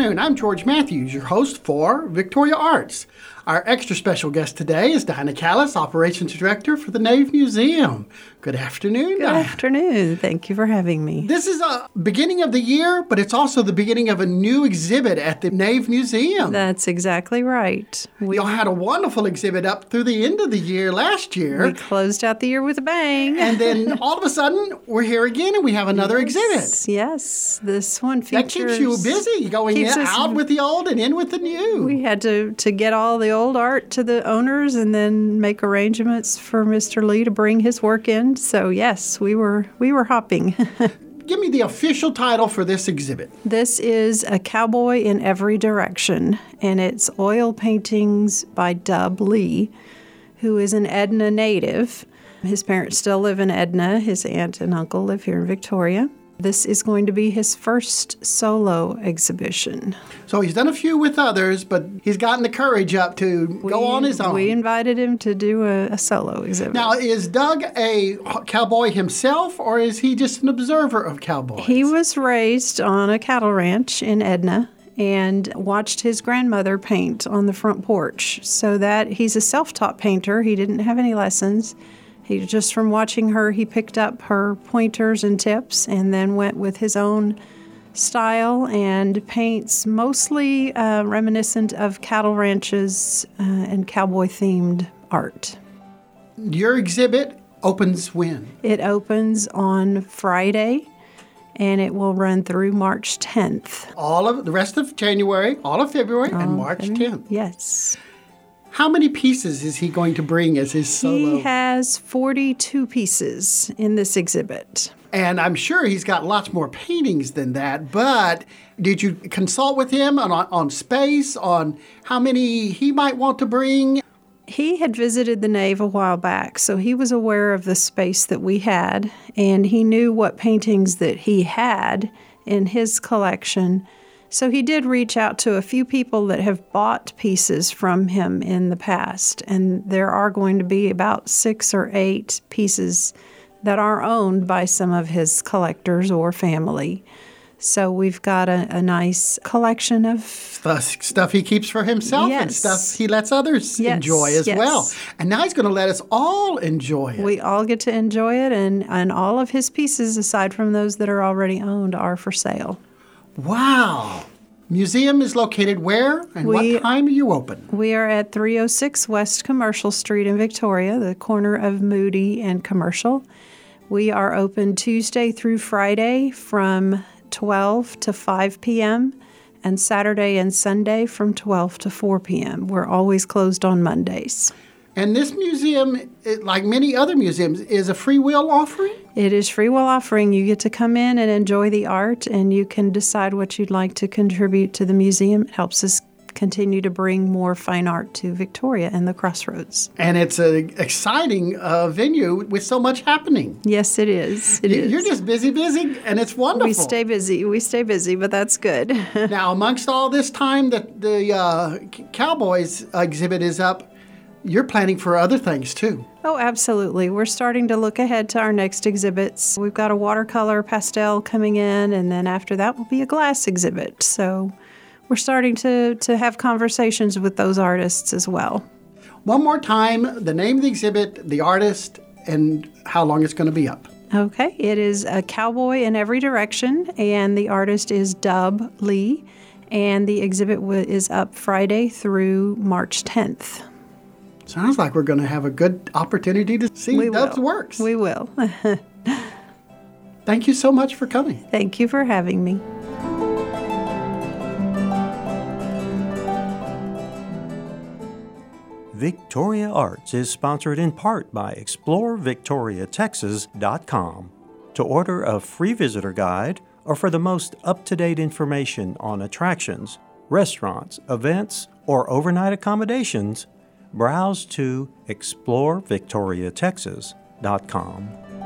afternoon. I'm George Matthews, your host for Victoria Arts. Our extra special guest today is Diana Callis, Operations Director for the Nave Museum. Good afternoon, Diana. Good afternoon. Thank you for having me. This is a beginning of the year, but it's also the beginning of a new exhibit at the Nave Museum. That's exactly right. We all had a wonderful exhibit up through the end of the year last year. We closed out the year with a bang. And then all of a sudden, we're here again and we have another exhibit. Yes, this one features... That keeps you busy, going in, out with the old and in with the new. We had to get all the old art to the owners and then make arrangements for Mr. Lee to bring his work in. So yes, we were hopping. Give me the official title for this exhibit. This is A Cowboy in Every Direction, and it's oil paintings by Dub Lee, who is an Edna native. His parents still live in Edna. His aunt and uncle live here in Victoria. This is going to be his first solo exhibition. So he's done a few with others, but he's gotten the courage up to go on his own. We invited him to do a solo exhibit. Now, is Doug a cowboy himself, or is he just an observer of cowboys? He was raised on a cattle ranch in Edna and watched his grandmother paint on the front porch. So that he's a self-taught painter. He didn't have any lessons. He just from watching her, he picked up her pointers and tips and then went with his own style and paints mostly reminiscent of cattle ranches and cowboy-themed art. Your exhibit opens when? It opens on Friday, and it will run through March 10th. All of the rest of January, all of February, and March 10th. Yes. How many pieces is he going to bring as his solo? He has 42 pieces in this exhibit. And I'm sure he's got lots more paintings than that, but did you consult with him on space, on how many he might want to bring? He had visited the Nave a while back, so he was aware of the space that we had, and he knew what paintings that he had in his collection. So he did reach out to a few people that have bought pieces from him in the past, and there are going to be about 6 or 8 pieces that are owned by some of his collectors or family. So we've got a nice collection of... Stuff he keeps for himself and stuff he lets others enjoy as well. And now he's going to let us all enjoy it. We all get to enjoy it, and all of his pieces, aside from those that are already owned, are for sale. Wow. Museum is located where and what time are you open? We are at 306 West Commercial Street in Victoria, the corner of Moody and Commercial. We are open Tuesday through Friday from 12 to 5 p.m. and Saturday and Sunday from 12 to 4 p.m. We're always closed on Mondays. And this museum, like many other museums, is a free will offering? It is free will offering. You get to come in and enjoy the art, and you can decide what you'd like to contribute to the museum. It helps us continue to bring more fine art to Victoria and the Crossroads. And it's an exciting venue with so much happening. Yes, it is. You're just busy, and it's wonderful. We stay busy, but that's good. Now, amongst all this time that the Cowboys exhibit is up, you're planning for other things, too. Oh, absolutely. We're starting to look ahead to our next exhibits. We've got a watercolor pastel coming in, and then after that will be a glass exhibit. So we're starting to have conversations with those artists as well. One more time, the name of the exhibit, the artist, and how long it's going to be up. Okay. It is A Cowboy in Every Direction, and the artist is Dub Lee, and the exhibit is up Friday through March 10th. Sounds like we're going to have a good opportunity to see Dub's works. We will. Thank you so much for coming. Thank you for having me. Victoria Arts is sponsored in part by ExploreVictoriaTexas.com. To order a free visitor guide or for the most up-to-date information on attractions, restaurants, events, or overnight accommodations, browse to ExploreVictoriaTexas.com.